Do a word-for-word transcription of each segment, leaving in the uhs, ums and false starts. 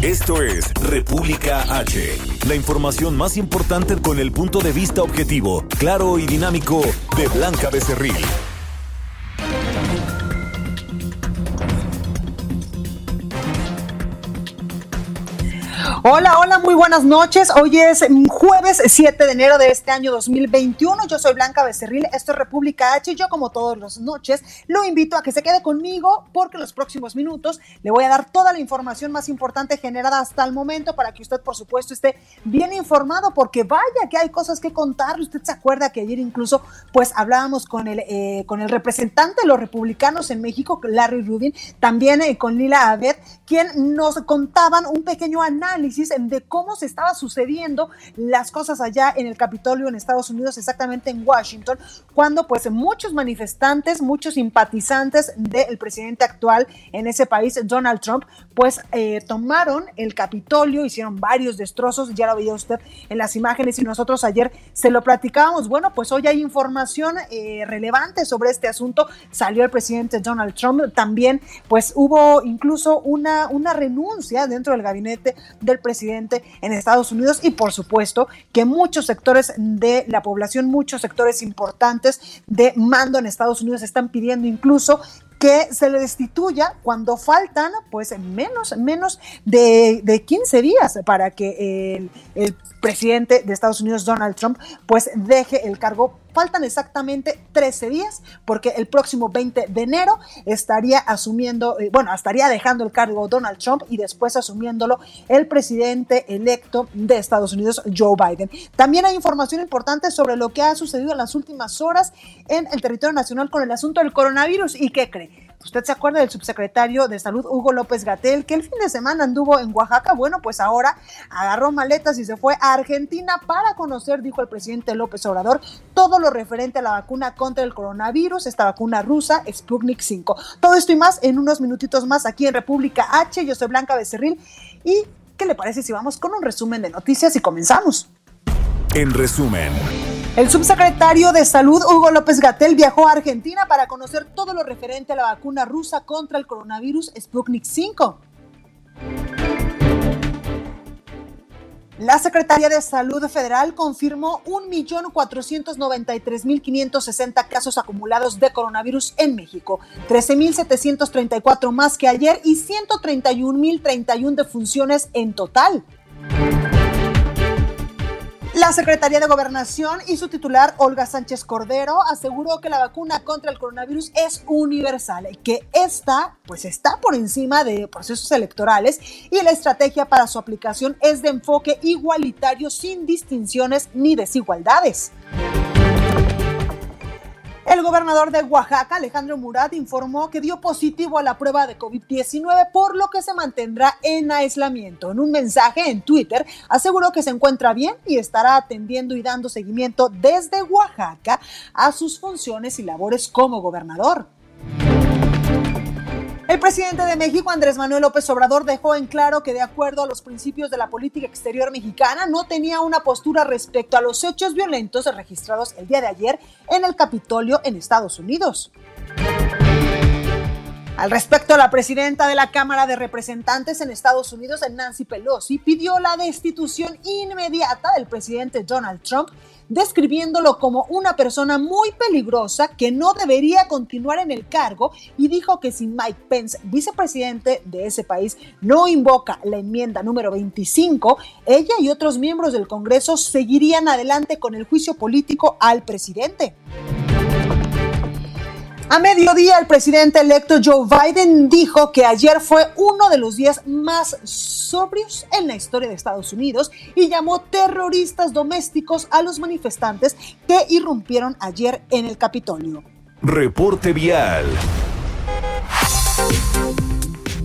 Esto es República H, la información más importante con el punto de vista objetivo, claro y dinámico de Blanca Becerril. Hola, hola, muy buenas noches. Hoy es jueves siete de enero de este año dos mil veintiuno. Yo soy Blanca Becerril, esto es República H. Yo, como todas las noches, lo invito a que se quede conmigo porque en los próximos minutos le voy a dar toda la información más importante generada hasta el momento para que usted, por supuesto, esté bien informado, porque vaya que hay cosas que contarle. Usted se acuerda que ayer incluso pues hablábamos con el, eh, con el representante de los republicanos en México, Larry Rubin, también eh, con Lila Abed, quien nos contaban un pequeño análisis de cómo se estaba sucediendo las cosas allá en el Capitolio en Estados Unidos, exactamente en Washington, cuando pues muchos manifestantes, muchos simpatizantes del presidente actual en ese país, Donald Trump, pues eh, tomaron el Capitolio, hicieron varios destrozos, ya lo veía usted en las imágenes y nosotros ayer se lo platicábamos. Bueno, pues hoy hay información eh, relevante sobre este asunto. Salió el presidente Donald Trump, también pues hubo incluso una, una renuncia dentro del gabinete del presidente presidente en Estados Unidos y por supuesto que muchos sectores de la población, muchos sectores importantes de mando en Estados Unidos están pidiendo incluso que se le destituya cuando faltan pues menos, menos de, de quince días para que el, el presidente de Estados Unidos, Donald Trump, pues deje el cargo. Faltan exactamente trece días porque el próximo veinte de enero estaría asumiendo, bueno, estaría dejando el cargo Donald Trump y después asumiéndolo el presidente electo de Estados Unidos, Joe Biden. También hay información importante sobre lo que ha sucedido en las últimas horas en el territorio nacional con el asunto del coronavirus. ¿Y qué cree? Usted se acuerda del subsecretario de Salud, Hugo López-Gatell, que el fin de semana anduvo en Oaxaca. Bueno, pues ahora agarró maletas y se fue a Argentina para conocer, dijo el presidente López Obrador, todo lo referente a la vacuna contra el coronavirus, esta vacuna rusa, Sputnik cinco. Todo esto y más en unos minutitos más aquí en República H. Yo soy Blanca Becerril y ¿qué le parece si vamos con un resumen de noticias y comenzamos? En resumen, el subsecretario de Salud, Hugo López-Gatell, viajó a Argentina para conocer todo lo referente a la vacuna rusa contra el coronavirus Sputnik cinco. La Secretaría de Salud Federal confirmó un millón cuatrocientos noventa y tres mil quinientos sesenta casos acumulados de coronavirus en México, trece mil setecientos treinta y cuatro más que ayer y ciento treinta y un mil treinta y uno defunciones en total. La Secretaría de Gobernación y su titular, Olga Sánchez Cordero, aseguró que la vacuna contra el coronavirus es universal, que esta pues está por encima de procesos electorales y la estrategia para su aplicación es de enfoque igualitario sin distinciones ni desigualdades. El gobernador de Oaxaca, Alejandro Murat, informó que dio positivo a la prueba de COVID diecinueve, por lo que se mantendrá en aislamiento. En un mensaje en Twitter, aseguró que se encuentra bien y estará atendiendo y dando seguimiento desde Oaxaca a sus funciones y labores como gobernador. El presidente de México, Andrés Manuel López Obrador, dejó en claro que de acuerdo a los principios de la política exterior mexicana no tenía una postura respecto a los hechos violentos registrados el día de ayer en el Capitolio en Estados Unidos. Al respecto, la presidenta de la Cámara de Representantes en Estados Unidos, Nancy Pelosi, pidió la destitución inmediata del presidente Donald Trump, describiéndolo como una persona muy peligrosa que no debería continuar en el cargo y dijo que si Mike Pence, vicepresidente de ese país, no invoca la enmienda número veinticinco, ella y otros miembros del Congreso seguirían adelante con el juicio político al presidente. A mediodía, el presidente electo Joe Biden dijo que ayer fue uno de los días más sobrios en la historia de Estados Unidos y llamó terroristas domésticos a los manifestantes que irrumpieron ayer en el Capitolio. Reporte vial.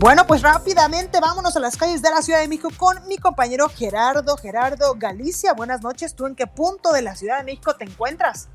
Bueno, pues rápidamente vámonos a las calles de la Ciudad de México con mi compañero Gerardo, Gerardo Galicia. Buenas noches, ¿tú en qué punto de la Ciudad de México te encuentras?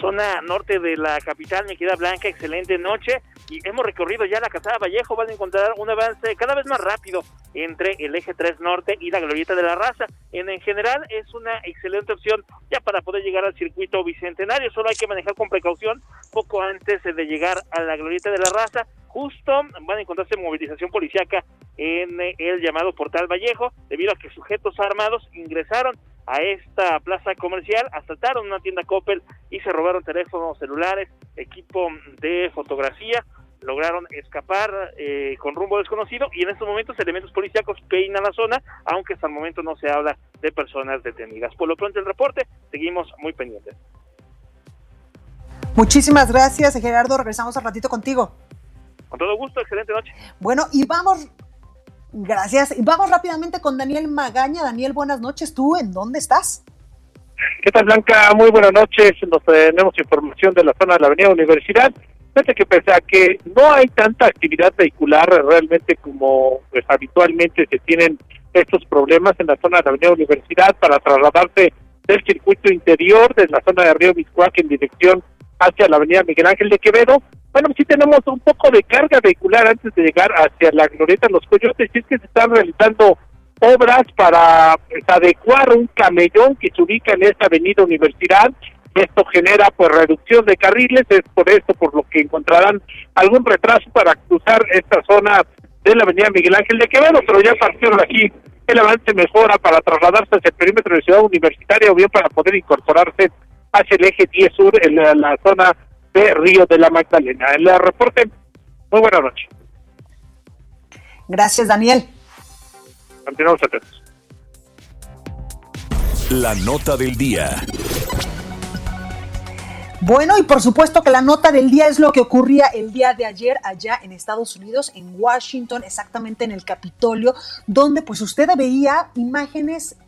Zona norte de la capital, mi querida Blanca, excelente noche. Y hemos recorrido ya la Calzada Vallejo, van a encontrar un avance cada vez más rápido entre el eje tres Norte y la Glorieta de la Raza. En, en general es una excelente opción ya para poder llegar al circuito bicentenario, solo hay que manejar con precaución poco antes de llegar a la Glorieta de la Raza. Justo van a encontrarse movilización policiaca en el llamado Portal Vallejo, debido a que sujetos armados ingresaron a esta plaza comercial, asaltaron una tienda Coppel y se robaron teléfonos celulares, equipo de fotografía. Lograron escapar eh, con rumbo desconocido y en estos momentos elementos policíacos peinan la zona, aunque hasta el momento no se habla de personas detenidas. Por lo pronto el reporte, seguimos muy pendientes. Muchísimas gracias, Gerardo, regresamos al ratito contigo. Con todo gusto, excelente noche. Bueno, y vamos, gracias, y vamos rápidamente con Daniel Magaña. Daniel, buenas noches, ¿tú en dónde estás? ¿Qué tal, Blanca? Muy buenas noches, nos tenemos información de la zona de la Avenida Universidad. Fíjate que pese a que no hay tanta actividad vehicular realmente como pues, habitualmente se tienen estos problemas en la zona de la Avenida Universidad para trasladarse del circuito interior de la zona de Río Miscuac en dirección hacia la Avenida Miguel Ángel de Quevedo, bueno, sí tenemos un poco de carga vehicular antes de llegar hacia la Glorieta Los Coyotes, y es que se están realizando obras para pues, adecuar un camellón que se ubica en esta Avenida Universidad. Esto genera pues reducción de carriles, es por esto por lo que encontrarán algún retraso para cruzar esta zona de la Avenida Miguel Ángel de Quevedo, pero ya partieron aquí, el avance mejora para trasladarse hacia el perímetro de Ciudad Universitaria o bien para poder incorporarse hacia el eje diez sur en la, la zona de Río de la Magdalena. El reporte, muy buena noche. Gracias, Daniel. Continuamos atentos. La nota del día. Bueno, y por supuesto que la nota del día es lo que ocurría el día de ayer allá en Estados Unidos, en Washington, exactamente en el Capitolio, donde pues usted veía imágenes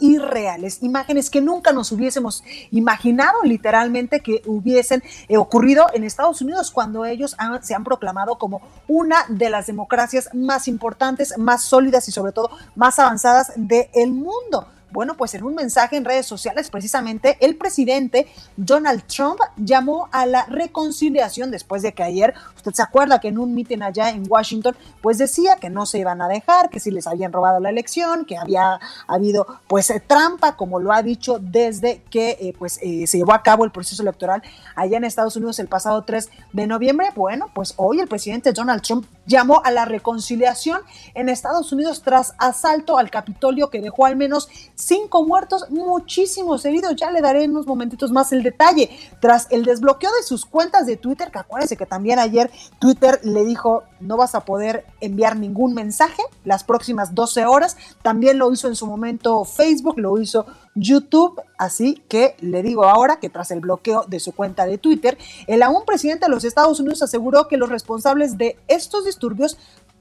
irreales, imágenes que nunca nos hubiésemos imaginado literalmente que hubiesen eh, ocurrido en Estados Unidos cuando ellos han, se han proclamado como una de las democracias más importantes, más sólidas y sobre todo más avanzadas del mundo. Bueno, pues en un mensaje en redes sociales, precisamente, el presidente Donald Trump llamó a la reconciliación después de que ayer, usted se acuerda que en un mitin allá en Washington, pues decía que no se iban a dejar, que si les habían robado la elección, que había habido pues trampa, como lo ha dicho desde que eh, pues eh, se llevó a cabo el proceso electoral allá en Estados Unidos el pasado tres de noviembre. Bueno, pues hoy el presidente Donald Trump llamó a la reconciliación en Estados Unidos tras asalto al Capitolio que dejó al menos cinco muertos, muchísimos heridos. Ya le daré en unos momentitos más el detalle. Tras el desbloqueo de sus cuentas de Twitter, que acuérdense que también ayer Twitter le dijo, no vas a poder enviar ningún mensaje las próximas doce horas. También lo hizo en su momento Facebook, lo hizo YouTube. Así que le digo ahora que tras el bloqueo de su cuenta de Twitter, el aún presidente de los Estados Unidos aseguró que los responsables de estos disturbios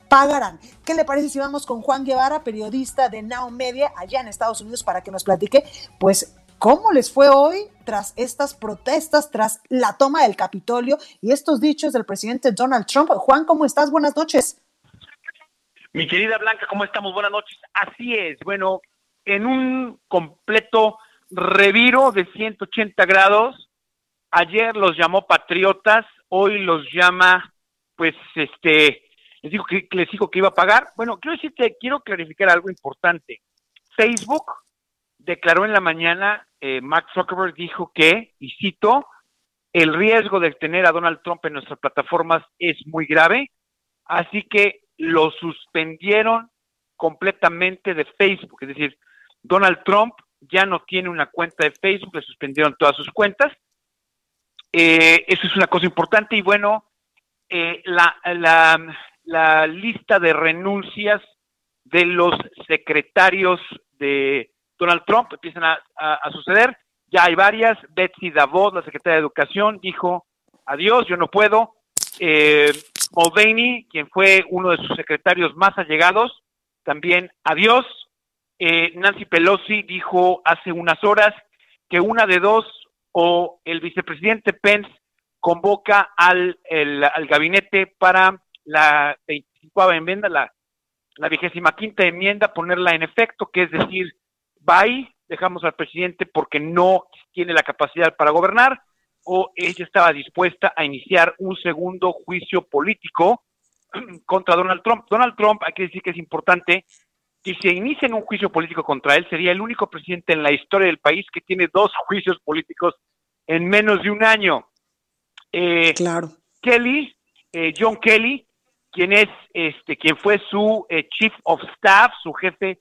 pagarán. ¿Qué le parece si vamos con Juan Guevara, periodista de Now Media allá en Estados Unidos, para que nos platique pues cómo les fue hoy tras estas protestas, tras la toma del Capitolio y estos dichos del presidente Donald Trump? Juan, ¿cómo estás? Buenas noches. Mi querida Blanca, ¿cómo estamos? Buenas noches. Así es, bueno, en un completo reviro de ciento ochenta grados, ayer los llamó patriotas, hoy los llama, pues, este... Les digo que les digo que iba a pagar. Bueno, quiero decirte, quiero clarificar algo importante. Facebook declaró en la mañana, eh, Mark Zuckerberg dijo que, y cito, el riesgo de tener a Donald Trump en nuestras plataformas es muy grave, así que lo suspendieron completamente de Facebook. Es decir, Donald Trump ya no tiene una cuenta de Facebook, le suspendieron todas sus cuentas. Eh, eso es una cosa importante y bueno, eh, la... la la lista de renuncias de los secretarios de Donald Trump empiezan a, a, a suceder, ya hay varias. Betsy DeVos, la secretaria de Educación, dijo adiós, yo no puedo. eh, Mulvaney, quien fue uno de sus secretarios más allegados, también adiós. eh, Nancy Pelosi dijo hace unas horas que una de dos, o el vicepresidente Pence convoca al, el, al gabinete para la veinticincoava enmienda, la, la vigésima quinta enmienda, ponerla en efecto, que es decir, bye, dejamos al presidente porque no tiene la capacidad para gobernar, o ella estaba dispuesta a iniciar un segundo juicio político contra Donald Trump. Donald Trump, hay que decir que es importante, si se inicia en un juicio político contra él, sería el único presidente en la historia del país que tiene dos juicios políticos en menos de un año. Eh, claro. Kelly, eh, John Kelly, quien es, este, quien fue su eh, chief of staff, su jefe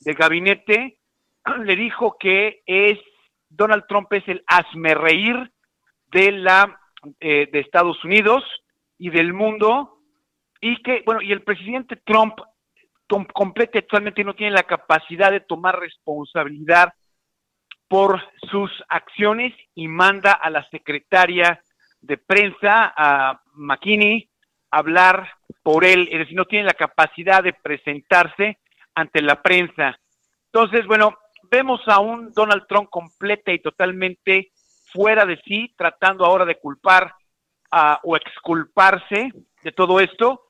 de gabinete, le dijo que es Donald Trump es el hazmerreír de la eh, de Estados Unidos y del mundo, y que bueno, y el presidente Trump tom, complete actualmente no tiene la capacidad de tomar responsabilidad por sus acciones y manda a la secretaria de prensa, a McKinney, a hablar por él, es decir, no tiene la capacidad de presentarse ante la prensa. Entonces, bueno, vemos a un Donald Trump completa y totalmente fuera de sí, tratando ahora de culpar uh, o exculparse de todo esto,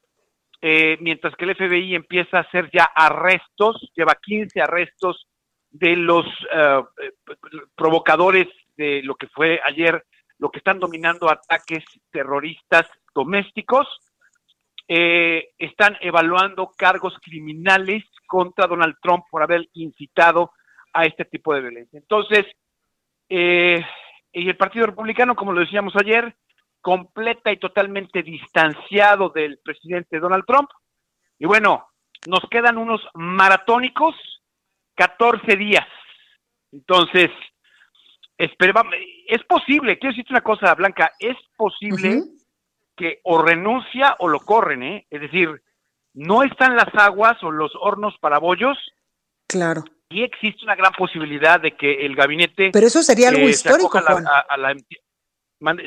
eh, mientras que el F B I empieza a hacer ya arrestos, lleva quince arrestos de los uh, provocadores de lo que fue ayer, lo que están dominando ataques terroristas domésticos. Eh, están evaluando cargos criminales contra Donald Trump por haber incitado a este tipo de violencia. Entonces, eh, y el Partido Republicano, como lo decíamos ayer, completa y totalmente distanciado del presidente Donald Trump. Y bueno, nos quedan unos maratónicos catorce días. Entonces, espera, es posible, quiero decirte una cosa, Blanca, es posible... Uh-huh. que o renuncia o lo corren, ¿eh? Es decir, no están las aguas o los hornos para bollos. Claro. Y existe una gran posibilidad de que el gabinete... Pero eso sería algo eh, histórico, se Juan. A, a la,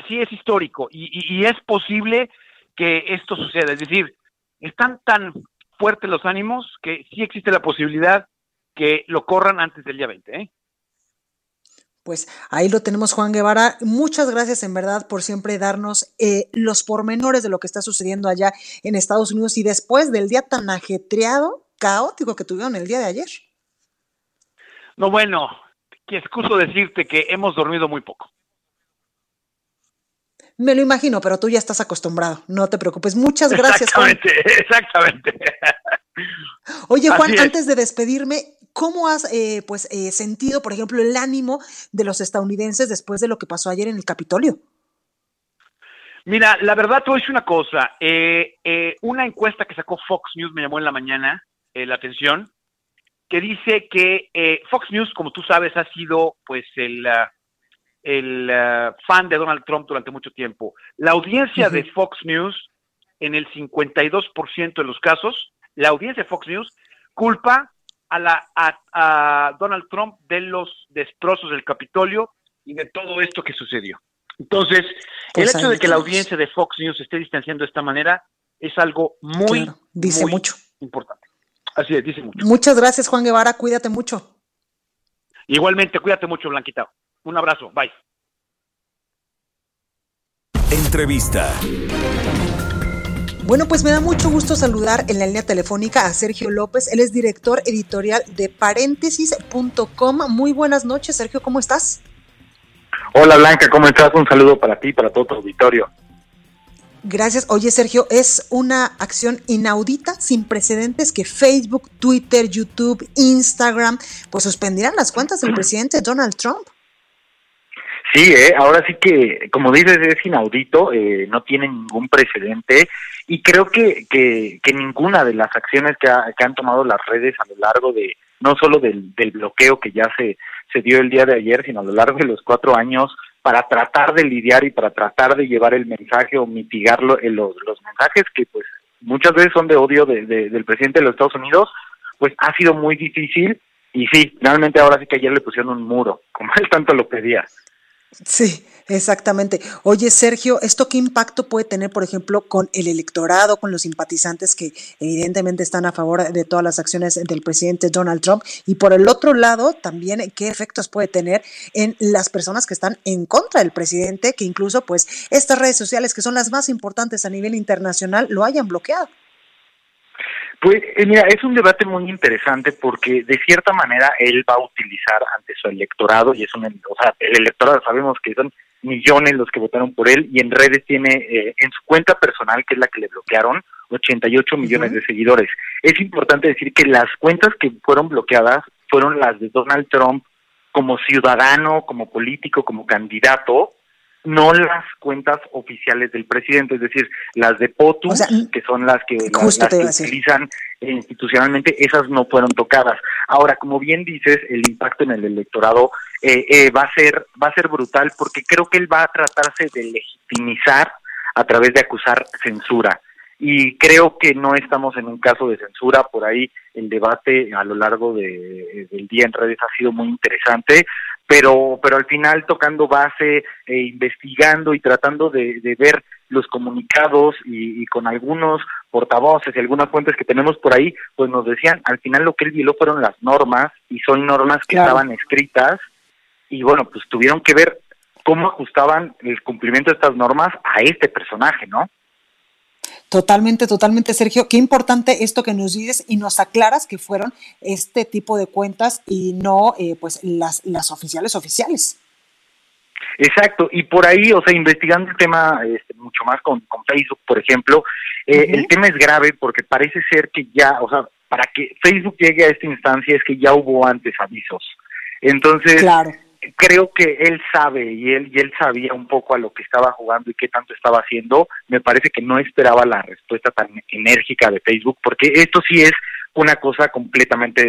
sí, es histórico. Y, y, y es posible que esto suceda. Es decir, están tan fuertes los ánimos que sí existe la posibilidad que lo corran antes del día veinte, ¿eh? Pues ahí lo tenemos, Juan Guevara. Muchas gracias en verdad por siempre darnos eh, los pormenores de lo que está sucediendo allá en Estados Unidos y después del día tan ajetreado, caótico que tuvieron el día de ayer. No, bueno, que excuso decirte que hemos dormido muy poco. Me lo imagino, pero tú ya estás acostumbrado, no te preocupes. Muchas gracias, exactamente, Juan. Exactamente, exactamente. Oye, Juan, antes de despedirme, ¿cómo has eh, pues, eh, sentido, por ejemplo, el ánimo de los estadounidenses después de lo que pasó ayer en el Capitolio? Mira, la verdad te voy a decir una cosa. Eh, eh, una encuesta que sacó Fox News me llamó en la mañana eh, la atención, que dice que eh, Fox News, como tú sabes, ha sido pues el, uh, el uh, fan de Donald Trump durante mucho tiempo. La audiencia uh-huh. de Fox News, en el cincuenta y dos por ciento de los casos, la audiencia de Fox News culpa a la a, a Donald Trump de los destrozos del Capitolio y de todo esto que sucedió. Entonces, pues el hecho de que la audiencia de Fox News se esté distanciando de esta manera es algo muy, claro, dice muy mucho. Importante. Así es, dice mucho. Muchas gracias, Juan Guevara. Cuídate mucho. Igualmente, cuídate mucho, Blanquita. Un abrazo. Bye. Entrevista. Bueno, pues me da mucho gusto saludar en la línea telefónica a Sergio López. Él es director editorial de Paréntesis punto com. Muy buenas noches, Sergio, ¿cómo estás? Hola, Blanca, ¿cómo estás? Un saludo para ti y para todo tu auditorio. Gracias. Oye, Sergio, es una acción inaudita, sin precedentes, que Facebook, Twitter, YouTube, Instagram, pues suspendirán las cuentas del presidente Donald Trump. Sí, eh, ahora sí que, como dices, es inaudito, eh, no tiene ningún precedente y creo que, que, que ninguna de las acciones que, ha, que han tomado las redes a lo largo de, no solo del, del bloqueo que ya se, se dio el día de ayer, sino a lo largo de los cuatro años para tratar de lidiar y para tratar de llevar el mensaje o mitigar lo, eh, los, los mensajes que pues muchas veces son de odio de, de, del presidente de los Estados Unidos, pues ha sido muy difícil y sí, realmente ahora sí que ayer le pusieron un muro, como él tanto lo pedía. Sí, exactamente. Oye, Sergio, ¿esto qué impacto puede tener, por ejemplo, con el electorado, con los simpatizantes que evidentemente están a favor de todas las acciones del presidente Donald Trump? Y por el otro lado, también, ¿qué efectos puede tener en las personas que están en contra del presidente, que incluso, pues, estas redes sociales, que son las más importantes a nivel internacional, lo hayan bloqueado? Pues eh, mira, es un debate muy interesante porque de cierta manera él va a utilizar ante su electorado, y es un, o sea, el electorado sabemos que son millones los que votaron por él, y en redes tiene eh, en su cuenta personal, que es la que le bloquearon, ochenta y ocho millones uh-huh. de seguidores. Es importante decir que las cuentas que fueron bloqueadas fueron las de Donald Trump como ciudadano, como político, como candidato, no las cuentas oficiales del presidente, es decir, las de POTUS, o sea, que son las que, las, las que utilizan institucionalmente, esas no fueron tocadas. Ahora, como bien dices, el impacto en el electorado eh, eh, va a ser va a ser brutal, porque creo que él va a tratarse de legitimizar a través de acusar censura. Y creo que no estamos en un caso de censura. Por ahí el debate a lo largo de, del día en redes ha sido muy interesante, pero pero al final tocando base, eh, investigando y tratando de, de ver los comunicados y, y con algunos portavoces y algunas fuentes que tenemos por ahí, pues nos decían, al final lo que él violó fueron las normas, y son normas que claro. estaban escritas, y bueno, pues tuvieron que ver cómo ajustaban el cumplimiento de estas normas a este personaje, ¿no? Totalmente, totalmente, Sergio. Qué importante esto que nos dices y nos aclaras, que fueron este tipo de cuentas y no eh, pues las, las oficiales oficiales. Exacto, y por ahí, o sea, investigando el tema este, mucho más con, con Facebook, por ejemplo, eh, uh-huh. el tema es grave porque parece ser que ya, o sea, para que Facebook llegue a esta instancia es que ya hubo antes avisos. Entonces, claro. creo que él sabe y él y él sabía un poco a lo que estaba jugando y qué tanto estaba haciendo. Me parece que no esperaba la respuesta tan enérgica de Facebook, porque esto sí es una cosa completamente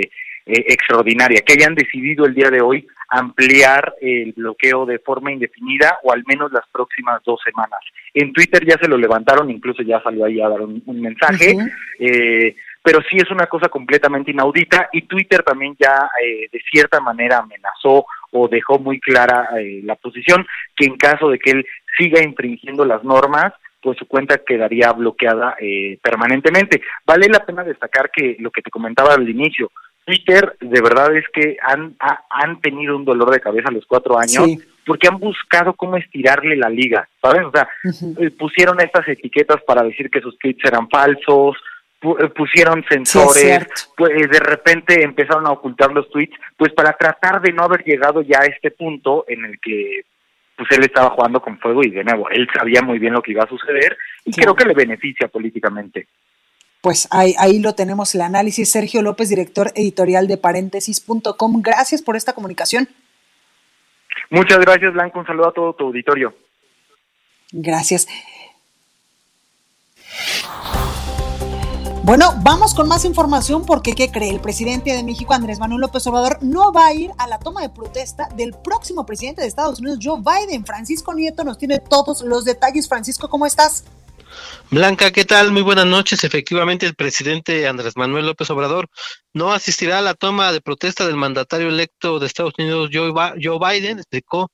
eh, eh, extraordinaria, que hayan decidido el día de hoy ampliar el bloqueo de forma indefinida, o al menos las próximas dos semanas. En Twitter ya se lo levantaron, incluso ya salió ahí a dar un, un mensaje, uh-huh. eh, pero sí es una cosa completamente inaudita, y Twitter también ya eh, de cierta manera amenazó o dejó muy clara eh, la posición, que en caso de que él siga infringiendo las normas, pues su cuenta quedaría bloqueada eh, permanentemente. Vale la pena destacar que lo que te comentaba al inicio, Twitter de verdad es que han, ha, han tenido un dolor de cabeza los cuatro años, sí. porque han buscado cómo estirarle la liga, ¿sabes? O sea, uh-huh. pusieron estas etiquetas para decir que sus tweets eran falsos, pusieron sensores, sí, pues de repente empezaron a ocultar los tweets, pues para tratar de no haber llegado ya a este punto en el que pues él estaba jugando con fuego, y de nuevo él sabía muy bien lo que iba a suceder, y sí. creo que le beneficia políticamente. Pues ahí, ahí lo tenemos el análisis. Sergio López, director editorial de Paréntesis punto com, gracias por esta comunicación. Muchas gracias, Blanca, un saludo a todo tu auditorio. Gracias. Bueno, vamos con más información porque, ¿qué cree? El presidente de México, Andrés Manuel López Obrador, no va a ir a la toma de protesta del próximo presidente de Estados Unidos, Joe Biden. Francisco Nieto nos tiene todos los detalles. Francisco, ¿cómo estás? Blanca, ¿qué tal? Muy buenas noches. Efectivamente, el presidente Andrés Manuel López Obrador no asistirá a la toma de protesta del mandatario electo de Estados Unidos, Joe, ba- Joe Biden. Explicó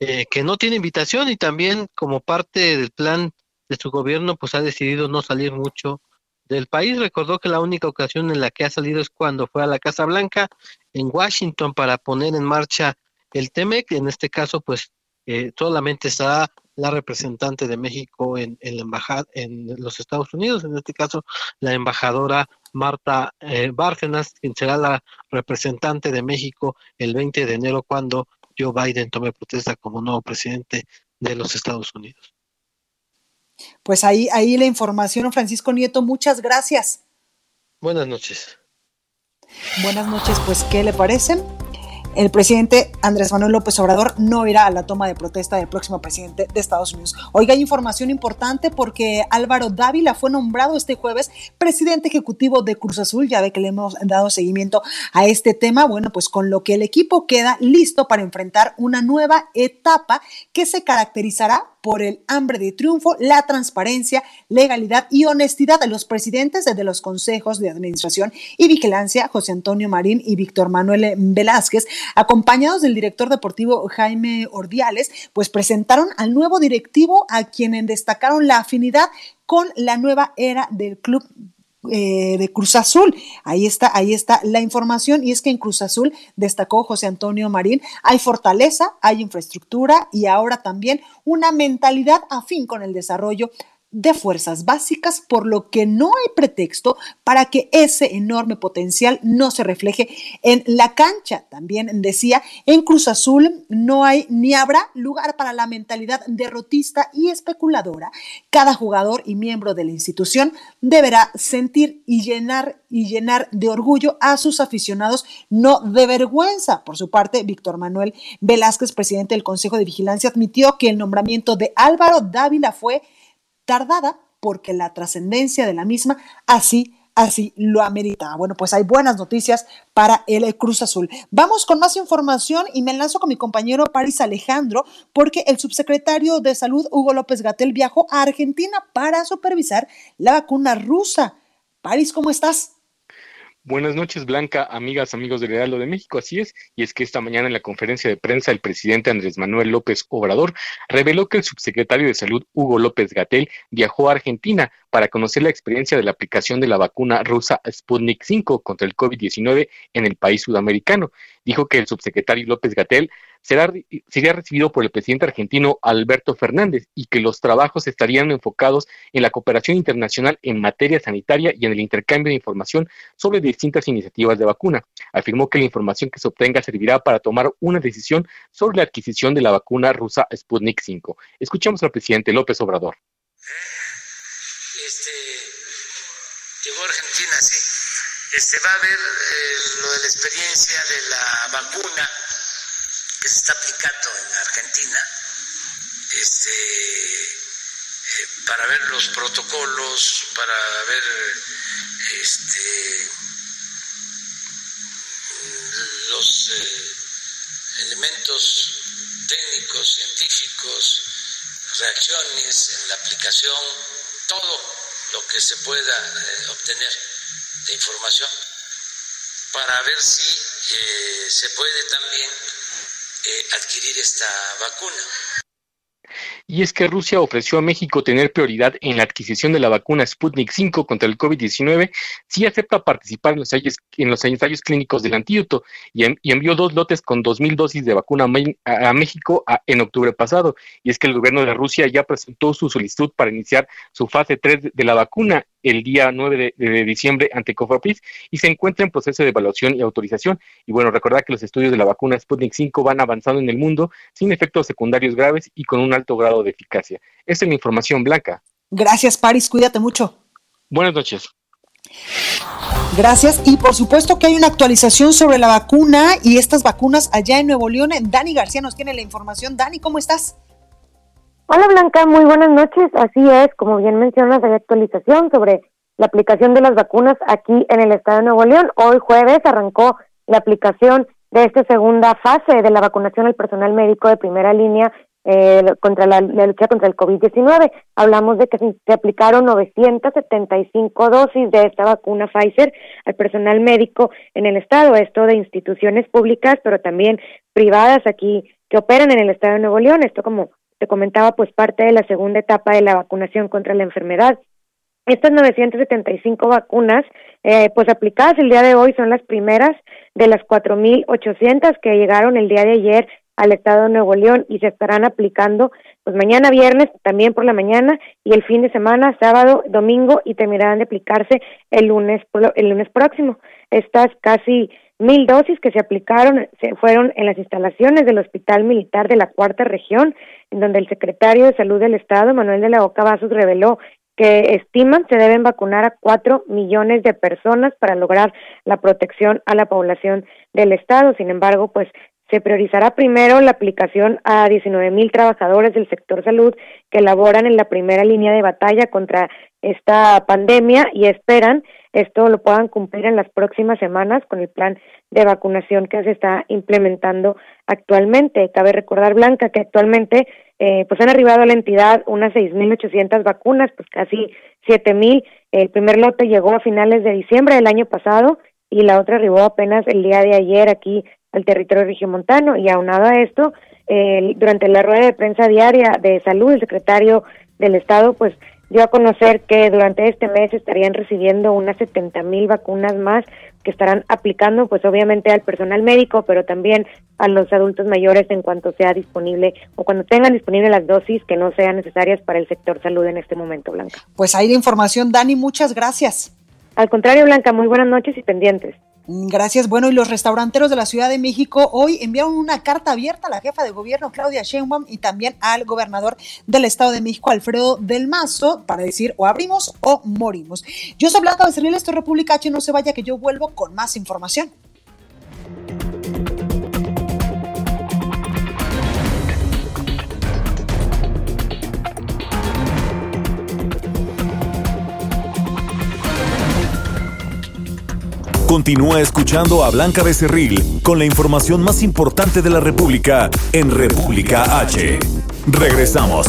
eh, que no tiene invitación, y también, como parte del plan de su gobierno, pues ha decidido no salir mucho del país. Recordó que la única ocasión en la que ha salido es cuando fue a la Casa Blanca en Washington para poner en marcha el T M E C. En este caso, pues eh, solamente estará la representante de México en, en la embajada en los Estados Unidos, en este caso la embajadora Marta eh, Bárcenas, quien será la representante de México el veinte de enero, cuando Joe Biden tome protesta como nuevo presidente de los Estados Unidos. Pues ahí, ahí la información, Francisco Nieto, muchas gracias. Buenas noches. Buenas noches, pues, ¿qué le parece? El presidente Andrés Manuel López Obrador no irá a la toma de protesta del próximo presidente de Estados Unidos. Oiga, hay información importante porque Álvaro Dávila fue nombrado este jueves presidente ejecutivo de Cruz Azul. Ya ve que le hemos dado seguimiento a este tema. Bueno, pues con lo que el equipo queda listo para enfrentar una nueva etapa que se caracterizará por el hambre de triunfo, la transparencia, legalidad y honestidad de los presidentes de los consejos de administración y vigilancia, José Antonio Marín y Víctor Manuel Velázquez, acompañados del director deportivo Jaime Ordiales, pues presentaron al nuevo directivo, a quien destacaron la afinidad con la nueva era del club Eh, de Cruz Azul. Ahí está, ahí está la información, y es que en Cruz Azul, destacó José Antonio Marín, hay fortaleza, hay infraestructura y ahora también una mentalidad afín con el desarrollo de fuerzas básicas, por lo que no hay pretexto para que ese enorme potencial no se refleje en la cancha. También decía, en Cruz Azul no hay ni habrá lugar para la mentalidad derrotista y especuladora. Cada jugador y miembro de la institución deberá sentir y llenar y llenar de orgullo a sus aficionados, no de vergüenza. Por su parte, Víctor Manuel Velázquez, presidente del Consejo de Vigilancia, admitió que el nombramiento de Álvaro Dávila fue tardada porque la trascendencia de la misma así, así lo ameritaba. Bueno, pues hay buenas noticias para el Cruz Azul. Vamos con más información y me lanzo con mi compañero París Alejandro, porque el subsecretario de Salud, Hugo López-Gatell, viajó a Argentina para supervisar la vacuna rusa. París, ¿cómo estás? Buenas noches, Blanca, amigas, amigos del Heraldo de México. Así es, y es que esta mañana en la conferencia de prensa el presidente Andrés Manuel López Obrador reveló que el subsecretario de Salud, Hugo López-Gatell, viajó a Argentina para conocer la experiencia de la aplicación de la vacuna rusa Sputnik cinco contra el COVID diecinueve en el país sudamericano. Dijo que el subsecretario López-Gatell será, sería recibido por el presidente argentino Alberto Fernández y que los trabajos estarían enfocados en la cooperación internacional en materia sanitaria y en el intercambio de información sobre distintas iniciativas de vacuna. Afirmó que la información que se obtenga servirá para tomar una decisión sobre la adquisición de la vacuna rusa Sputnik cinco. Escuchamos al presidente López Obrador. Este, llegó a Argentina, sí. Este, va a haber eh, lo de la experiencia de la vacuna que se está aplicando en Argentina, este, eh, para ver los protocolos, para ver este, los eh, elementos técnicos, científicos, reacciones en la aplicación, todo lo que se pueda eh, obtener de información para ver si eh, se puede también eh, adquirir esta vacuna. Y es que Rusia ofreció a México tener prioridad en la adquisición de la vacuna Sputnik cinco contra el COVID diecinueve si acepta participar en los ensayos, en los ensayos clínicos del antídoto, y, en, y envió dos lotes con dos mil dosis de vacuna a, a México a, en octubre pasado. Y es que el gobierno de Rusia ya presentó su solicitud para iniciar su fase tres de la vacuna el día nueve de, de diciembre ante Cofepris y se encuentra en proceso de evaluación y autorización. Y bueno, recordar que los estudios de la vacuna Sputnik cinco van avanzando en el mundo sin efectos secundarios graves y con un alto grado de eficacia. Esta es la información, Blanca. Gracias, París. Cuídate mucho. Buenas noches. Gracias. Y por supuesto que hay una actualización sobre la vacuna y estas vacunas allá en Nuevo León. Dani García nos tiene la información. Dani, ¿cómo estás? Hola Blanca, muy buenas noches. Así es, como bien mencionas, hay actualización sobre la aplicación de las vacunas aquí en el estado de Nuevo León. Hoy jueves arrancó la aplicación de esta segunda fase de la vacunación al personal médico de primera línea eh, contra la, la lucha contra el COVID diecinueve. Hablamos de que se aplicaron novecientas setenta y cinco dosis de esta vacuna Pfizer al personal médico en el estado, esto de instituciones públicas, pero también privadas aquí que operan en el estado de Nuevo León. Esto, como te comentaba, pues parte de la segunda etapa de la vacunación contra la enfermedad. Estas novecientas setenta y cinco vacunas eh, pues aplicadas el día de hoy son las primeras de las cuatro mil ochocientas que llegaron el día de ayer al estado de Nuevo León y se estarán aplicando pues mañana viernes, también por la mañana, y el fin de semana, sábado, domingo, y terminarán de aplicarse el lunes el lunes próximo. Estas casi mil dosis que se aplicaron se fueron en las instalaciones del Hospital Militar de la Cuarta Región, en donde el secretario de Salud del Estado, Manuel de la Oca Vasos, reveló que estiman se deben vacunar a cuatro millones de personas para lograr la protección a la población del Estado. Sin embargo, pues se priorizará primero la aplicación a diecinueve mil trabajadores del sector salud que laboran en la primera línea de batalla contra esta pandemia y esperan esto lo puedan cumplir en las próximas semanas con el plan de vacunación que se está implementando actualmente. Cabe recordar, Blanca, que actualmente eh, pues han arribado a la entidad unas seis mil ochocientas vacunas, pues casi siete mil. El primer lote llegó a finales de diciembre del año pasado y la otra arribó apenas el día de ayer aquí al territorio regiomontano. Y aunado a esto, eh, durante la rueda de prensa diaria de salud, el secretario del Estado pues dio a conocer que durante este mes estarían recibiendo unas setenta mil vacunas más que estarán aplicando, pues obviamente al personal médico, pero también a los adultos mayores en cuanto sea disponible o cuando tengan disponible las dosis que no sean necesarias para el sector salud en este momento, Blanca. Pues ahí la información, Dani, muchas gracias. Al contrario, Blanca, muy buenas noches y pendientes. Gracias. Bueno, y los restauranteros de la Ciudad de México hoy enviaron una carta abierta a la jefa de gobierno, Claudia Sheinbaum, y también al gobernador del Estado de México, Alfredo del Mazo, para decir o abrimos o morimos. Yo soy Blanca Becerril, esto es República H, no se vaya que yo vuelvo con más información. Continúa escuchando a Blanca Becerril con la información más importante de la República en República H. Regresamos.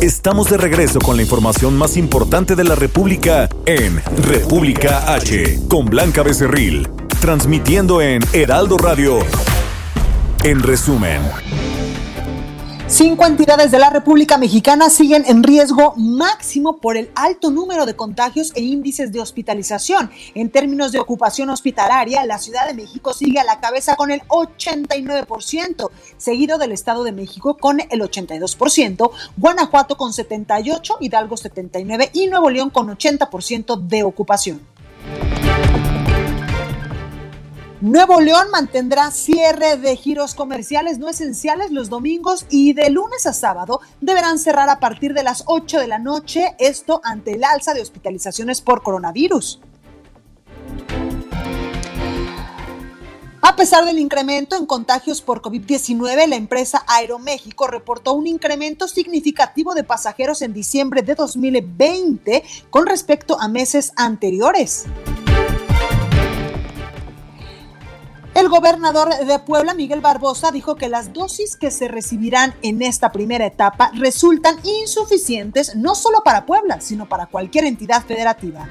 Estamos de regreso con la información más importante de la República en República H con Blanca Becerril, transmitiendo en Heraldo Radio. En resumen. Cinco entidades de la República Mexicana siguen en riesgo máximo por el alto número de contagios e índices de hospitalización. En términos de ocupación hospitalaria, la Ciudad de México sigue a la cabeza con el ochenta y nueve por ciento, seguido del Estado de México con el ochenta y dos por ciento, Guanajuato con setenta y ocho por ciento, Hidalgo setenta y nueve por ciento y Nuevo León con ochenta por ciento de ocupación. Nuevo León mantendrá cierre de giros comerciales no esenciales los domingos y de lunes a sábado deberán cerrar a partir de las ocho de la noche, esto ante el alza de hospitalizaciones por coronavirus. A pesar del incremento en contagios por COVID diecinueve, la empresa Aeroméxico reportó un incremento significativo de pasajeros en diciembre de dos mil veinte con respecto a meses anteriores. El gobernador de Puebla, Miguel Barbosa, dijo que las dosis que se recibirán en esta primera etapa resultan insuficientes no solo para Puebla, sino para cualquier entidad federativa.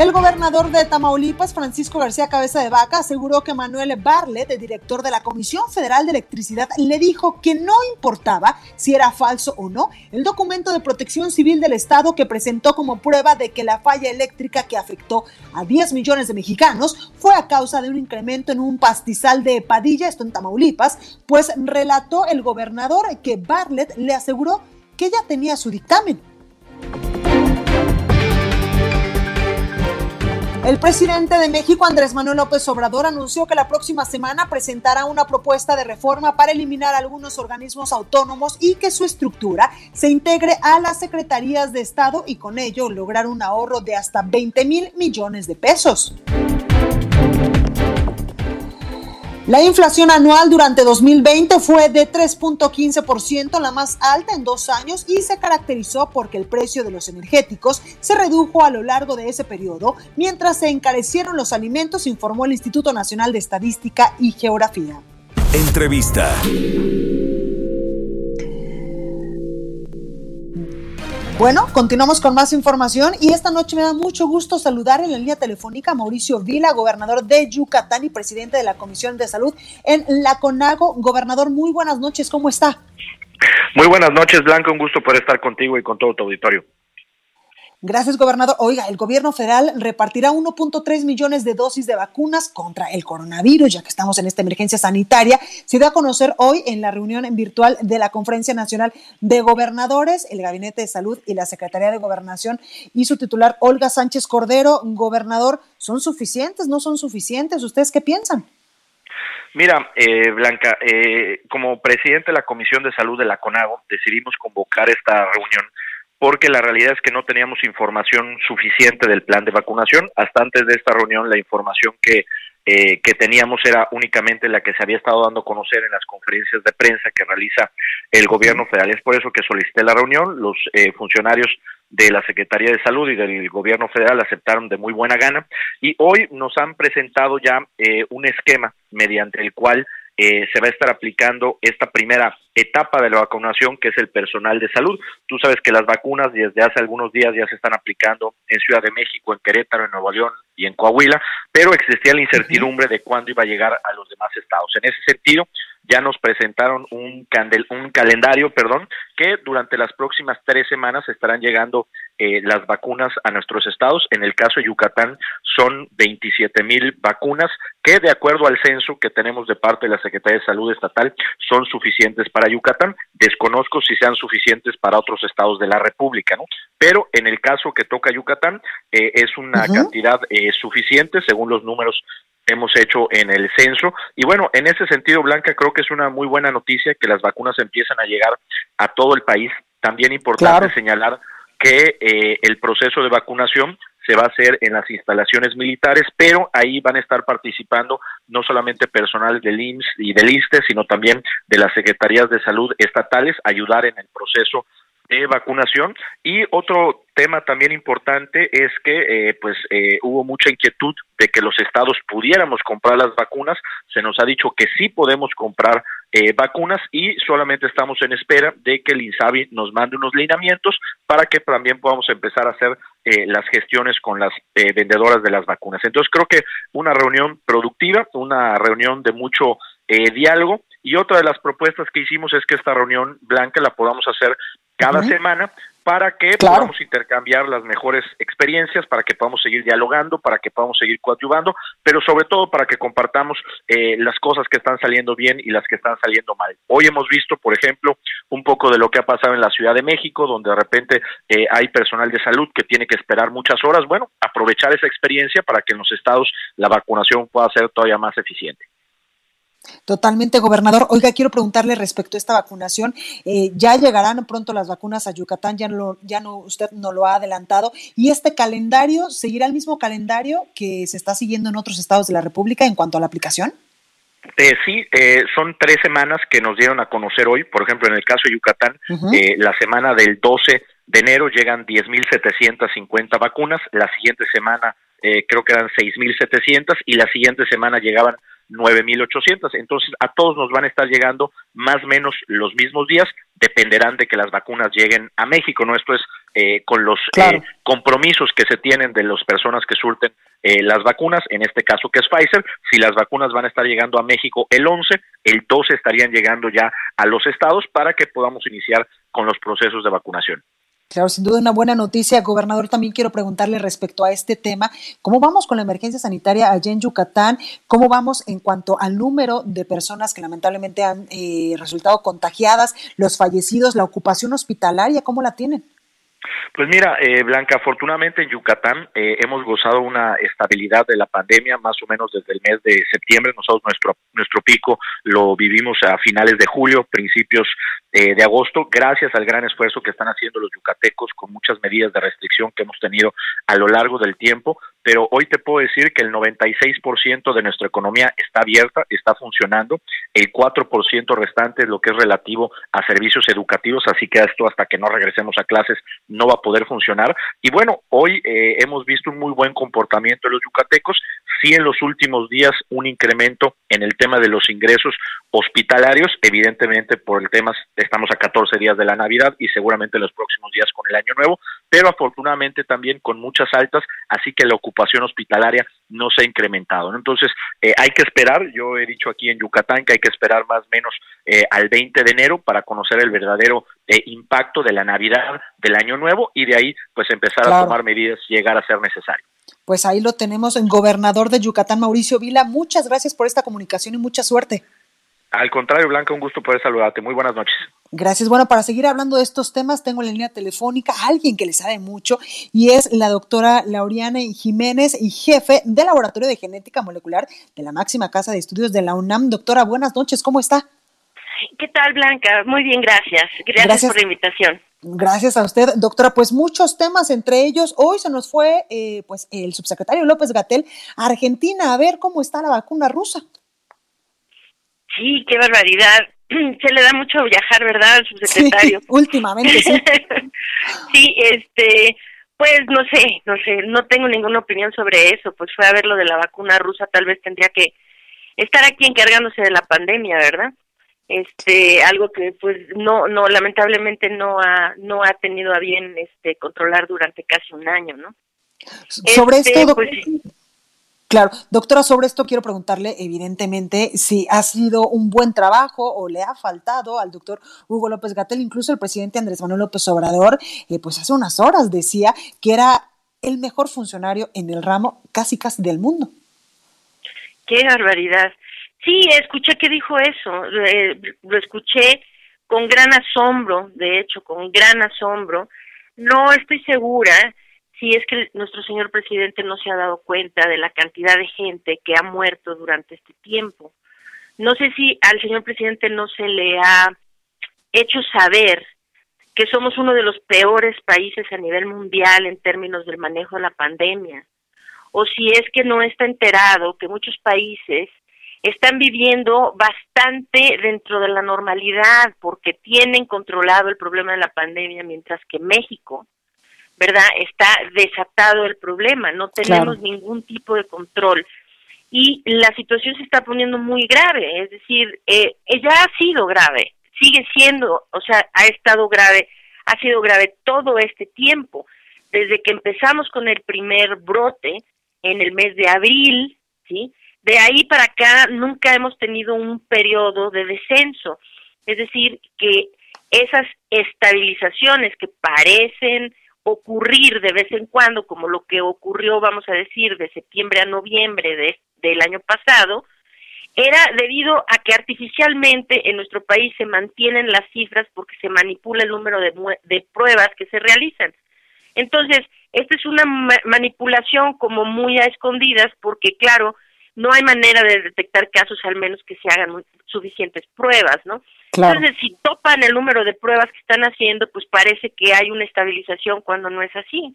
El gobernador de Tamaulipas, Francisco García Cabeza de Vaca, aseguró que Manuel Bartlett, el director de la Comisión Federal de Electricidad, le dijo que no importaba si era falso o no el documento de protección civil del Estado que presentó como prueba de que la falla eléctrica que afectó a diez millones de mexicanos fue a causa de un incremento en un pastizal de Padilla, esto en Tamaulipas, pues relató el gobernador que Bartlett le aseguró que ya tenía su dictamen. El presidente de México, Andrés Manuel López Obrador, anunció que la próxima semana presentará una propuesta de reforma para eliminar algunos organismos autónomos y que su estructura se integre a las secretarías de Estado y con ello lograr un ahorro de hasta veinte mil millones de pesos. La inflación anual durante dos mil veinte fue de tres punto quince por ciento, la más alta en dos años, y se caracterizó porque el precio de los energéticos se redujo a lo largo de ese periodo, mientras se encarecieron los alimentos, informó el Instituto Nacional de Estadística y Geografía. Entrevista. Bueno, continuamos con más información y esta noche me da mucho gusto saludar en la línea telefónica a Mauricio Vila, gobernador de Yucatán y presidente de la Comisión de Salud en la CONAGO. Gobernador, muy buenas noches, ¿cómo está? Muy buenas noches, Blanca, un gusto poder estar contigo y con todo tu auditorio. Gracias, gobernador. Oiga, el gobierno federal repartirá uno punto tres millones de dosis de vacunas contra el coronavirus, ya que estamos en esta emergencia sanitaria. Se da a conocer hoy en la reunión virtual de la Conferencia Nacional de Gobernadores, el Gabinete de Salud y la Secretaría de Gobernación y su titular, Olga Sánchez Cordero. Gobernador, ¿son suficientes? ¿No son suficientes? ¿Ustedes qué piensan? Mira, eh, Blanca, eh, como presidente de la Comisión de Salud de la CONAGO, decidimos convocar esta reunión porque la realidad es que no teníamos información suficiente del plan de vacunación. Hasta antes de esta reunión la información que eh, que teníamos era únicamente la que se había estado dando a conocer en las conferencias de prensa que realiza el gobierno federal. Es por eso que solicité la reunión. Los eh, funcionarios de la Secretaría de Salud y del gobierno federal aceptaron de muy buena gana y hoy nos han presentado ya eh, un esquema mediante el cual Eh, se va a estar aplicando esta primera etapa de la vacunación, que es el personal de salud. Tú sabes que las vacunas desde hace algunos días ya se están aplicando en Ciudad de México, en Querétaro, en Nuevo León y en Coahuila, pero existía la incertidumbre de cuándo iba a llegar a los demás estados. En ese sentido, ya nos presentaron un, candel, un calendario, perdón, que durante las próximas tres semanas estarán llegando eh, las vacunas a nuestros estados. En el caso de Yucatán son veintisiete mil vacunas que, de acuerdo al censo que tenemos de parte de la Secretaría de Salud Estatal, son suficientes para Yucatán. Desconozco si sean suficientes para otros estados de la República, ¿no? Pero en el caso que toca Yucatán eh, es una uh-huh. cantidad eh, suficiente según los números hemos hecho en el censo, y bueno, en ese sentido, Blanca, creo que es una muy buena noticia que las vacunas empiezan a llegar a todo el país. También importante claro. señalar que eh, el proceso de vacunación se va a hacer en las instalaciones militares, pero ahí van a estar participando no solamente personal del I M S S y del I S S S T E, sino también de las Secretarías de Salud estatales, ayudar en el proceso de vacunación. Y otro tema también importante es que eh, pues eh, hubo mucha inquietud de que los estados pudiéramos comprar las vacunas. Se nos ha dicho que sí podemos comprar eh, vacunas y solamente estamos en espera de que el INSABI nos mande unos lineamientos para que también podamos empezar a hacer eh, las gestiones con las eh, vendedoras de las vacunas. Entonces creo que una reunión productiva, una reunión de mucho eh, diálogo, y otra de las propuestas que hicimos es que esta reunión, Blanca, la podamos hacer cada uh-huh. semana para que claro. podamos intercambiar las mejores experiencias, para que podamos seguir dialogando, para que podamos seguir coadyuvando, pero sobre todo para que compartamos eh, las cosas que están saliendo bien y las que están saliendo mal. Hoy hemos visto, por ejemplo, un poco de lo que ha pasado en la Ciudad de México, donde de repente eh, hay personal de salud que tiene que esperar muchas horas. Bueno, aprovechar esa experiencia para que en los estados la vacunación pueda ser todavía más eficiente. Totalmente, gobernador. Oiga, quiero preguntarle respecto a esta vacunación. Eh, ya llegarán pronto las vacunas a Yucatán, ya no, ya no, usted no lo ha adelantado. ¿Y este calendario seguirá el mismo calendario que se está siguiendo en otros estados de la República en cuanto a la aplicación? Eh, sí, eh, son tres semanas que nos dieron a conocer hoy. Por ejemplo, en el caso de Yucatán, uh-huh. eh, la semana del doce de enero llegan diez mil setecientas cincuenta vacunas. La siguiente semana eh, creo que eran seis mil setecientas y la siguiente semana llegaban nueve mil ochocientas. Entonces a todos nos van a estar llegando más o menos los mismos días, dependerán de que las vacunas lleguen a México, ¿no? Esto es eh, con los claro. eh, compromisos que se tienen de las personas que surten eh, las vacunas, en este caso que es Pfizer. Si las vacunas van a estar llegando a México el once, el doce estarían llegando ya a los estados para que podamos iniciar con los procesos de vacunación. Claro, sin duda una buena noticia, gobernador. También quiero preguntarle respecto a este tema, ¿cómo vamos con la emergencia sanitaria allá en Yucatán? ¿Cómo vamos en cuanto al número de personas que lamentablemente han eh, resultado contagiadas, los fallecidos, la ocupación hospitalaria? ¿Cómo la tienen? Pues mira, eh, Blanca, afortunadamente en Yucatán eh, hemos gozado una estabilidad de la pandemia más o menos desde el mes de septiembre. Nosotros nuestro nuestro pico lo vivimos a finales de julio, principios eh, de agosto, gracias al gran esfuerzo que están haciendo los yucatecos con muchas medidas de restricción que hemos tenido a lo largo del tiempo. Pero hoy te puedo decir que el noventa y seis por ciento de nuestra economía está abierta, está funcionando. El cuatro por ciento restante es lo que es relativo a servicios educativos, así que esto hasta que no regresemos a clases no va a poder funcionar. Y bueno, hoy eh, hemos visto un muy buen comportamiento de los yucatecos. Sí, en los últimos días un incremento en el tema de los ingresos hospitalarios, evidentemente por el tema, estamos a catorce días de la Navidad y seguramente los próximos días con el Año Nuevo, pero afortunadamente también con muchas altas, así que la ocupación hospitalaria no se ha incrementado, ¿no? Entonces eh, hay que esperar. Yo he dicho aquí en Yucatán que hay que esperar más o menos eh, al veinte de enero para conocer el verdadero eh, impacto de la Navidad, del Año Nuevo, y de ahí pues empezar claro. a tomar medidas y llegar a ser necesario. Pues ahí lo tenemos, el gobernador de Yucatán, Mauricio Vila. Muchas gracias por esta comunicación y mucha suerte. Al contrario, Blanca, un gusto poder saludarte. Muy buenas noches. Gracias. Bueno, para seguir hablando de estos temas, tengo en la línea telefónica a alguien que le sabe mucho, y es la doctora Laureana Jiménez, y jefe del Laboratorio de Genética Molecular de la máxima casa de estudios de la UNAM. Doctora, buenas noches, ¿cómo está? ¿Qué tal, Blanca? Muy bien, gracias. Gracias, gracias. por la invitación. Gracias a usted, doctora. Pues muchos temas, entre ellos, hoy se nos fue eh, pues el subsecretario López-Gatell a Argentina a ver cómo está la vacuna rusa. Sí, qué barbaridad. Se le da mucho viajar, ¿verdad?, al subsecretario. Sí, últimamente, sí. sí, este, pues no sé, no sé, no tengo ninguna opinión sobre eso. Pues fue a ver lo de la vacuna rusa, tal vez tendría que estar aquí encargándose de la pandemia, ¿verdad? Este, algo que pues no, no, lamentablemente no ha, no ha tenido a bien este controlar durante casi un año, ¿no? Sobre este, esto, pues, Claro. Doctora, sobre esto quiero preguntarle, evidentemente, si ha sido un buen trabajo o le ha faltado al doctor Hugo López-Gatell. Incluso el presidente Andrés Manuel López Obrador, eh, pues hace unas horas decía que era el mejor funcionario en el ramo casi casi del mundo. ¡Qué barbaridad! Sí, escuché que dijo eso, eh, lo escuché con gran asombro, de hecho, con gran asombro. No estoy segura si es que nuestro señor presidente no se ha dado cuenta de la cantidad de gente que ha muerto durante este tiempo. No sé si al señor presidente no se le ha hecho saber que somos uno de los peores países a nivel mundial en términos del manejo de la pandemia, o si es que no está enterado que muchos países están viviendo bastante dentro de la normalidad porque tienen controlado el problema de la pandemia, mientras que México, ¿verdad?, está desatado el problema, no tenemos claro. ningún tipo de control. Y la situación se está poniendo muy grave, es decir, eh, ya ha sido grave, sigue siendo, o sea, ha estado grave, ha sido grave todo este tiempo. Desde que empezamos con el primer brote en el mes de abril, ¿sí?, de ahí para acá nunca hemos tenido un periodo de descenso. Es decir, que esas estabilizaciones que parecen ocurrir de vez en cuando, como lo que ocurrió, vamos a decir, de septiembre a noviembre de, del año pasado, era debido a que artificialmente en nuestro país se mantienen las cifras porque se manipula el número de, de pruebas que se realizan. Entonces, esta es una ma- manipulación como muy a escondidas porque, claro, no hay manera de detectar casos al menos que se hagan suficientes pruebas, ¿no? Claro. Entonces, si topan el número de pruebas que están haciendo, pues parece que hay una estabilización cuando no es así.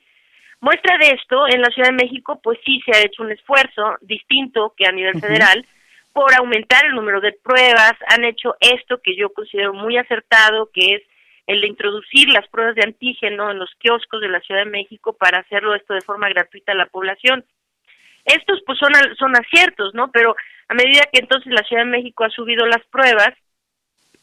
Muestra de esto, en la Ciudad de México, pues sí se ha hecho un esfuerzo distinto que a nivel uh-huh. federal por aumentar el número de pruebas. Han hecho esto que yo considero muy acertado, que es el de introducir las pruebas de antígeno en los kioscos de la Ciudad de México para hacerlo esto de forma gratuita a la población. Estos pues son, son aciertos, ¿no? Pero a medida que entonces la Ciudad de México ha subido las pruebas,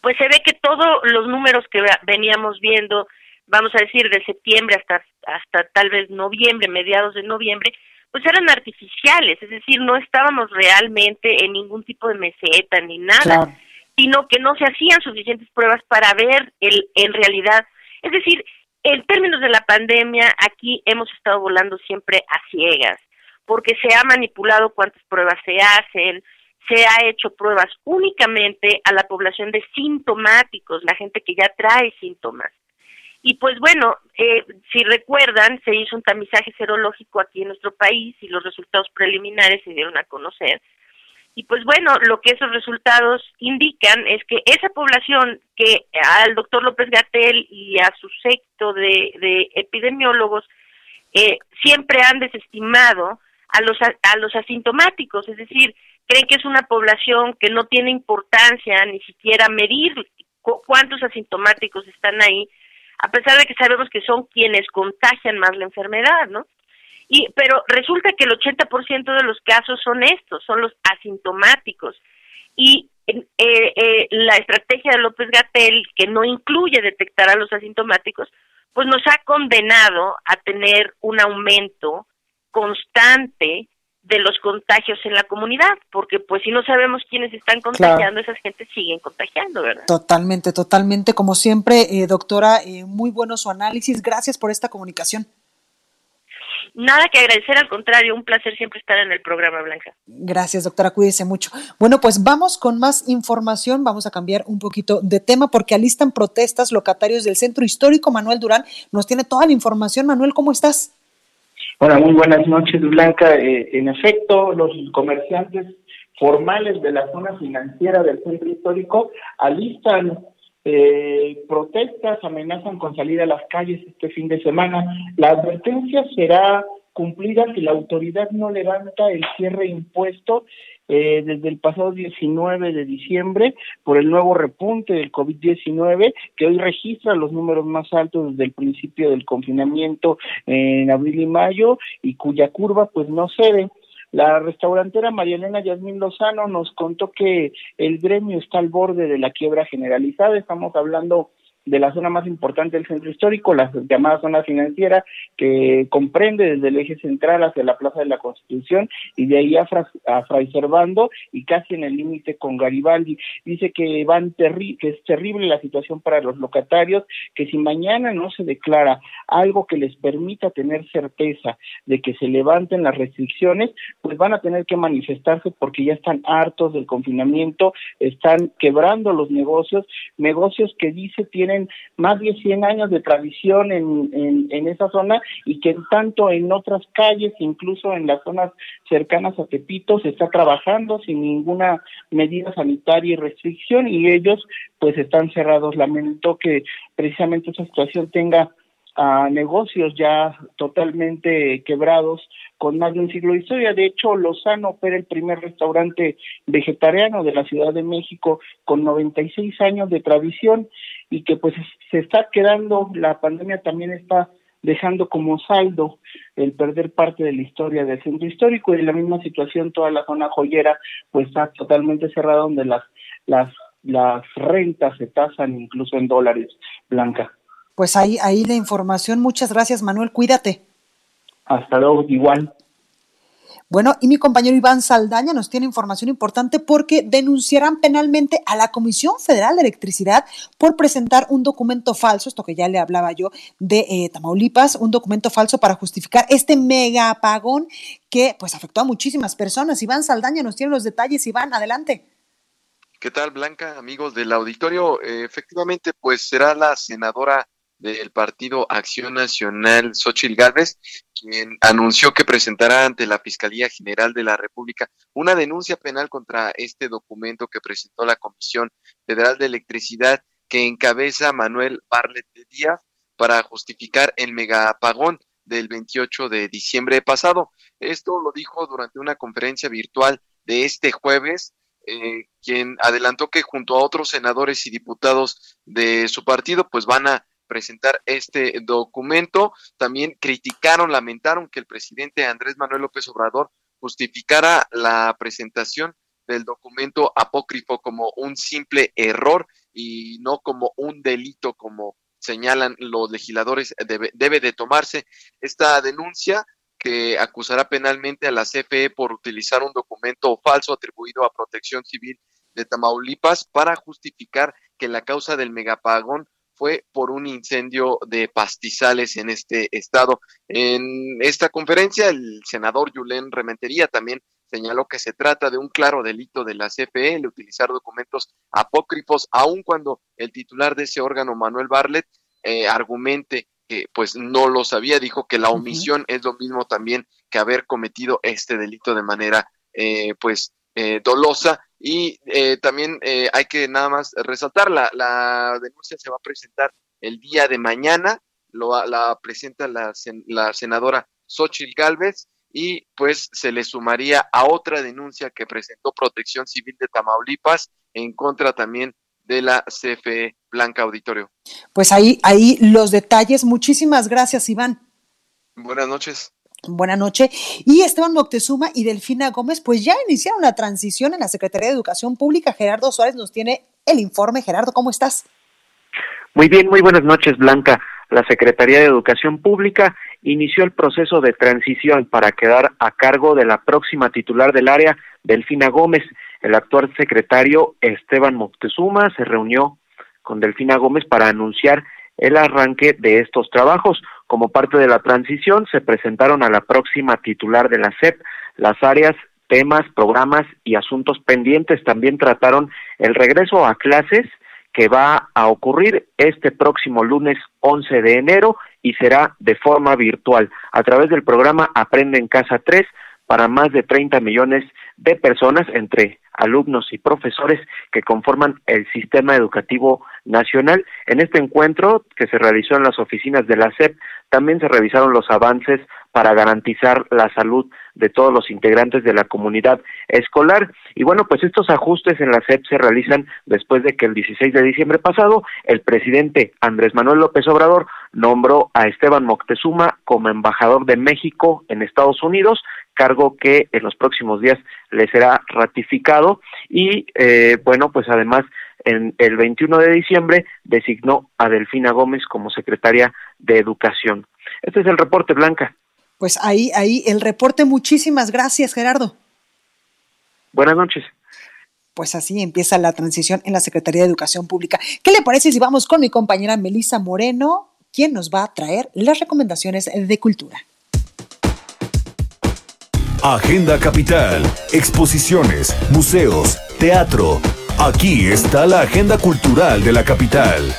pues se ve que todos los números que veníamos viendo, vamos a decir, de septiembre hasta hasta tal vez noviembre, mediados de noviembre, pues eran artificiales, es decir, no estábamos realmente en ningún tipo de meseta ni nada, claro. sino que no se hacían suficientes pruebas para ver el en realidad, es decir, en términos de la pandemia, aquí hemos estado volando siempre a ciegas, porque se ha manipulado cuántas pruebas se hacen, se ha hecho pruebas únicamente a la población de sintomáticos, la gente que ya trae síntomas. Y pues bueno, eh, si recuerdan, se hizo un tamizaje serológico aquí en nuestro país y los resultados preliminares se dieron a conocer. Y pues bueno, lo que esos resultados indican es que esa población que al doctor López-Gatell y a su séquito de, de epidemiólogos eh, siempre han desestimado a los a los asintomáticos, es decir, creen que es una población que no tiene importancia ni siquiera medir cu- cuántos asintomáticos están ahí, a pesar de que sabemos que son quienes contagian más la enfermedad, ¿no? Y pero resulta que el ochenta por ciento de los casos son estos, son los asintomáticos. Y eh, eh, la estrategia de López-Gatell, que no incluye detectar a los asintomáticos, pues nos ha condenado a tener un aumento constante de los contagios en la comunidad, porque pues si no sabemos quiénes están contagiando, claro. esas gentes siguen contagiando, ¿verdad? Totalmente, totalmente. Como siempre, eh, doctora, eh, muy bueno su análisis. Gracias por esta comunicación. Nada que agradecer, al contrario, un placer siempre estar en el programa, Blanca. Gracias, doctora, cuídese mucho. Bueno, pues vamos con más información, vamos a cambiar un poquito de tema porque alistan protestas locatarios del Centro Histórico. Manuel Durán nos tiene toda la información. Manuel, ¿cómo estás? Hola, muy buenas noches, Blanca. Eh, en efecto, los comerciantes formales de la zona financiera del Centro Histórico alistan eh, protestas, amenazan con salir a las calles este fin de semana. La advertencia será cumplida si la autoridad no levanta el cierre impuesto eh, desde el pasado diecinueve de diciembre por el nuevo repunte del covid diecinueve, que hoy registra los números más altos desde el principio del confinamiento en abril y mayo, y cuya curva pues no cede. La restaurantera María Elena Yasmín Lozano nos contó que el gremio está al borde de la quiebra generalizada. Estamos hablando de la zona más importante del centro histórico, la llamada zona financiera, que comprende desde el eje central hacia la Plaza de la Constitución y de ahí a, Fra- a Fray Servando y casi en el límite con Garibaldi. Dice que, van terri- que es terrible la situación para los locatarios, que si mañana no se declara algo que les permita tener certeza de que se levanten las restricciones, pues van a tener que manifestarse porque ya están hartos del confinamiento, están quebrando los negocios, negocios que dice tienen más de cien años de tradición en, en, en esa zona y que tanto en otras calles, incluso en las zonas cercanas a Tepito, se está trabajando sin ninguna medida sanitaria y restricción y ellos pues están cerrados. Lamento que precisamente esa situación tenga a negocios ya totalmente quebrados con más de un siglo de historia. De hecho, Lozano opera el primer restaurante vegetariano de la Ciudad de México con noventa y seis años de tradición y que pues se está quedando, la pandemia también está dejando como saldo el perder parte de la historia del centro histórico y en la misma situación toda la zona joyera pues está totalmente cerrada donde las, las, las rentas se tasan incluso en dólares, Blanca. Pues ahí, ahí la información. Muchas gracias, Manuel. Cuídate. Hasta luego, igual. Bueno, y mi compañero Iván Saldaña nos tiene información importante porque denunciarán penalmente a la Comisión Federal de Electricidad por presentar un documento falso, esto que ya le hablaba yo, de eh, Tamaulipas, un documento falso para justificar este mega apagón que pues afectó a muchísimas personas. Iván Saldaña nos tiene los detalles. Iván, adelante. ¿Qué tal, Blanca? Amigos del auditorio, eh, efectivamente, pues será la senadora del partido Acción Nacional, Xóchitl Gálvez, quien anunció que presentará ante la Fiscalía General de la República una denuncia penal contra este documento que presentó la Comisión Federal de Electricidad que encabeza Manuel Bartlett de Díaz para justificar el megaapagón del veintiocho de diciembre pasado. Esto lo dijo durante una conferencia virtual de este jueves, eh, quien adelantó que junto a otros senadores y diputados de su partido pues van a presentar este documento. También criticaron, lamentaron que el presidente Andrés Manuel López Obrador justificara la presentación del documento apócrifo como un simple error y no como un delito, como señalan los legisladores. Debe, debe de tomarse esta denuncia que acusará penalmente a la C F E por utilizar un documento falso atribuido a Protección Civil de Tamaulipas para justificar que la causa del megapagón fue por un incendio de pastizales en este estado. En esta conferencia, el senador Julen Rementería también señaló que se trata de un claro delito de la C F E el utilizar documentos apócrifos, aun cuando el titular de ese órgano, Manuel Bartlett, eh, argumente que pues no lo sabía. Dijo que la omisión uh-huh. es lo mismo también que haber cometido este delito de manera eh, pues eh, dolosa. Y eh, también eh, hay que nada más resaltar, la, la denuncia se va a presentar el día de mañana, lo, la presenta la, sen, la senadora Xóchitl Gálvez y pues se le sumaría a otra denuncia que presentó Protección Civil de Tamaulipas en contra también de la C F E. Blanca, auditorio. Pues ahí, ahí los detalles. Muchísimas gracias, Iván. Buenas noches. Buenas noches. Y Esteban Moctezuma y Delfina Gómez, pues ya iniciaron la transición en la Secretaría de Educación Pública. Gerardo Suárez nos tiene el informe. Gerardo, ¿cómo estás? Muy bien, muy buenas noches, Blanca. La Secretaría de Educación Pública inició el proceso de transición para quedar a cargo de la próxima titular del área, Delfina Gómez. El actual secretario Esteban Moctezuma se reunió con Delfina Gómez para anunciar el arranque de estos trabajos. Como parte de la transición, se presentaron a la próxima titular de la S E P las áreas, temas, programas y asuntos pendientes. También trataron el regreso a clases que va a ocurrir este próximo lunes once de enero y será de forma virtual a través del programa Aprende en Casa tres para más de treinta millones de personas entre alumnos y profesores que conforman el Sistema Educativo Nacional. En este encuentro que se realizó en las oficinas de la S E P, también se revisaron los avances para garantizar la salud de todos los integrantes de la comunidad escolar. Y bueno, pues estos ajustes en la S E P se realizan después de que el dieciséis de diciembre pasado el presidente Andrés Manuel López Obrador nombró a Esteban Moctezuma como embajador de México en Estados Unidos, cargo que en los próximos días le será ratificado y eh, bueno, pues además en el veintiuno de diciembre designó a Delfina Gómez como secretaria de Educación. Este es el reporte, Blanca. Pues ahí, ahí el reporte. Muchísimas gracias, Gerardo. Buenas noches. Pues así empieza la transición en la Secretaría de Educación Pública. ¿Qué le parece si vamos con mi compañera Melissa Moreno, quien nos va a traer las recomendaciones de cultura? Agenda Capital, exposiciones, museos, teatro. Aquí está la agenda cultural de la capital.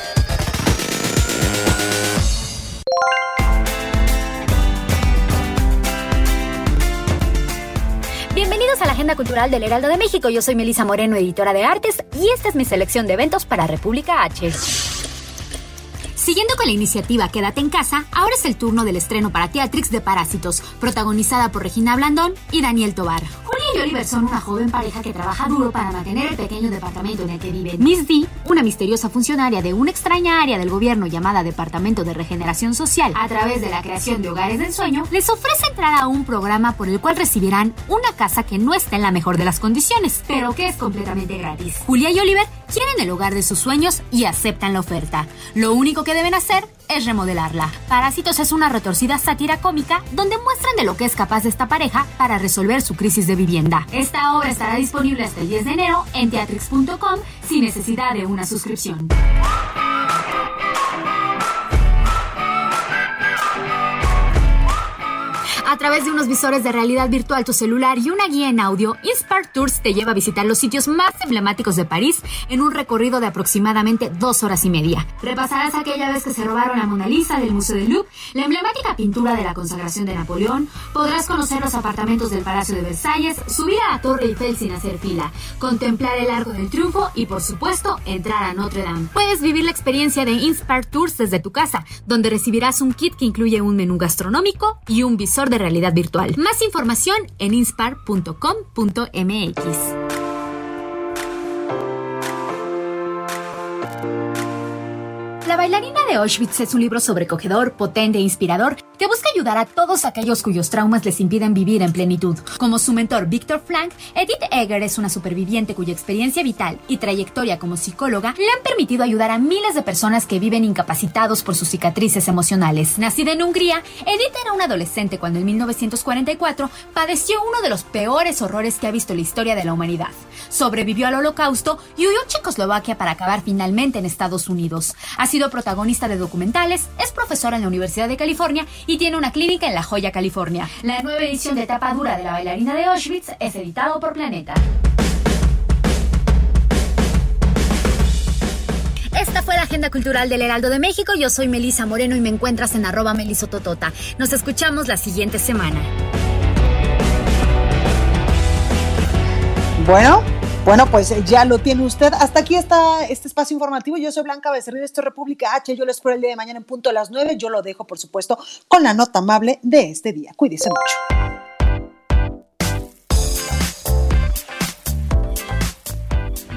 Bienvenidos a la Agenda Cultural del Heraldo de México. Yo soy Melissa Moreno, editora de artes, y esta es mi selección de eventos para República H. Siguiendo con la iniciativa Quédate en Casa, ahora es el turno del estreno para Teatrix de Parásitos, protagonizada por Regina Blandón y Daniel Tovar. Julia y Oliver son una joven pareja que trabaja duro para mantener el pequeño departamento en el que viven. Miss D, una misteriosa funcionaria de una extraña área del gobierno llamada Departamento de Regeneración Social, a través de la creación de hogares de ensueño, les ofrece entrar a un programa por el cual recibirán una casa que no está en la mejor de las condiciones, pero que es completamente gratis. Julia y Oliver quieren el hogar de sus sueños y aceptan la oferta. Lo único que deben hacer es remodelarla. Parásitos es una retorcida sátira cómica donde muestran de lo que es capaz esta pareja para resolver su crisis de vivienda. Esta obra estará disponible hasta el diez de enero en teatrix punto com sin necesidad de una suscripción. A través de unos visores de realidad virtual, tu celular y una guía en audio, Inspire Tours te lleva a visitar los sitios más emblemáticos de París en un recorrido de aproximadamente dos horas y media. Repasarás aquella vez que se robaron la Mona Lisa del Museo del Louvre, la emblemática pintura de la consagración de Napoleón, podrás conocer los apartamentos del Palacio de Versalles, subir a la Torre Eiffel sin hacer fila, contemplar el Arco del Triunfo y, por supuesto, entrar a Notre Dame. Puedes vivir la experiencia de Inspire Tours desde tu casa, donde recibirás un kit que incluye un menú gastronómico y un visor de realidad virtual. Más información en inspar punto com punto m x. La bailarina de Auschwitz es un libro sobrecogedor, potente e inspirador que busca ayudar a todos aquellos cuyos traumas les impiden vivir en plenitud. Como su mentor Viktor Frankl, Edith Egger es una superviviente cuya experiencia vital y trayectoria como psicóloga le han permitido ayudar a miles de personas que viven incapacitados por sus cicatrices emocionales. Nacida en Hungría, Edith era una adolescente cuando en mil novecientos cuarenta y cuatro padeció uno de los peores horrores que ha visto la historia de la humanidad. Sobrevivió al Holocausto y huyó a Checoslovaquia para acabar finalmente en Estados Unidos. Ha sido protagonista de documentales, es profesora en la Universidad de California y tiene una clínica en La Joya, California. La nueva edición de Tapa Dura de la bailarina de Auschwitz es editado por Planeta. Esta fue la Agenda Cultural del Heraldo de México. Yo soy Melissa Moreno y me encuentras en arroba melisototota. Nos escuchamos la siguiente semana. Bueno, bueno, pues ya lo tiene usted. Hasta aquí está este espacio informativo. Yo soy Blanca Becerril, esto es República H. Yo lo espero el día de mañana en punto a las nueve. Yo lo dejo, por supuesto, con la nota amable de este día. Cuídese mucho.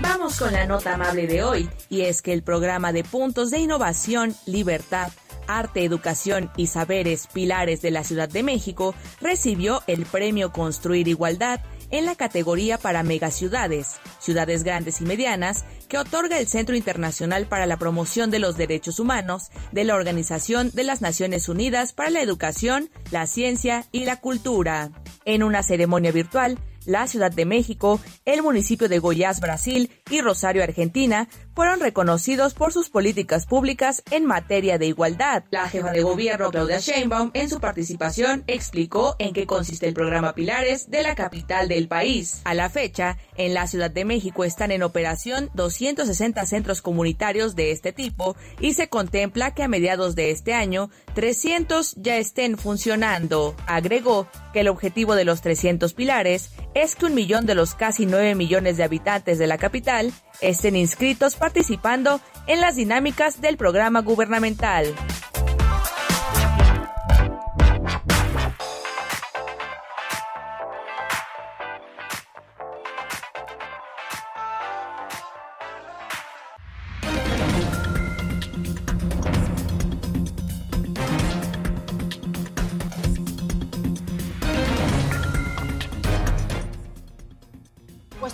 Vamos con la nota amable de hoy, y es que el programa de puntos de innovación, libertad, arte, educación y saberes, pilares de la Ciudad de México, recibió el premio Construir Igualdad en la categoría para megaciudades, ciudades grandes y medianas, que otorga el Centro Internacional para la Promoción de los Derechos Humanos de la Organización de las Naciones Unidas para la Educación, la Ciencia y la Cultura. En una ceremonia virtual, la Ciudad de México, el municipio de Goiás, Brasil, y Rosario, Argentina, fueron reconocidos por sus políticas públicas en materia de igualdad. La jefa de gobierno, Claudia Sheinbaum, en su participación explicó en qué consiste el programa Pilares de la capital del país. A la fecha, en la Ciudad de México están en operación doscientos sesenta centros comunitarios de este tipo y se contempla que a mediados de este año, trescientos ya estén funcionando. Agregó que el objetivo de los trescientos pilares es que un millón de los casi nueve millones de habitantes de la capital estén inscritos participando en las dinámicas del programa gubernamental.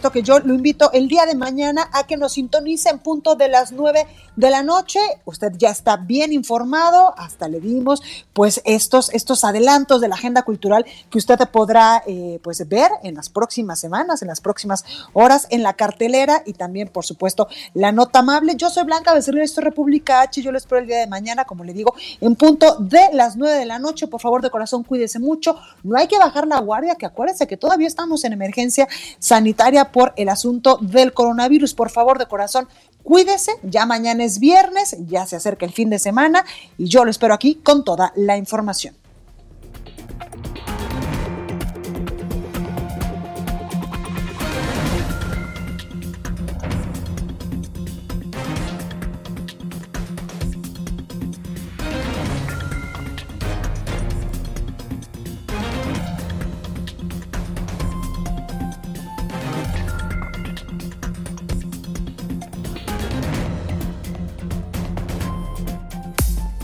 supuesto que yo lo invito el día de mañana a que nos sintonice en punto de las nueve de la noche. Usted ya está bien informado, hasta le dimos pues estos, estos adelantos de la agenda cultural que usted podrá eh, pues ver en las próximas semanas, en las próximas horas, en la cartelera y también, por supuesto, la nota amable. Yo soy Blanca Becerril, esto es República H, yo lo espero el día de mañana, como le digo, en punto de las nueve de la noche. Por favor, de corazón, cuídese mucho, no hay que bajar la guardia, que acuérdense que todavía estamos en emergencia sanitaria por el asunto del coronavirus. Por favor, de corazón, cuídese, ya mañana es viernes, ya se acerca el fin de semana y yo lo espero aquí con toda la información.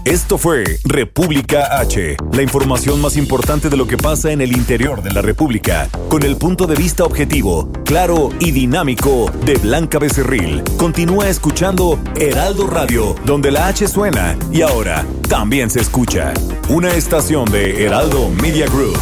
Esto fue República H, la información más importante de lo que pasa en el interior de la República, con el punto de vista objetivo, claro y dinámico de Blanca Becerril. Continúa escuchando Heraldo Radio, donde la H suena y ahora también se escucha. Una estación de Heraldo Media Group.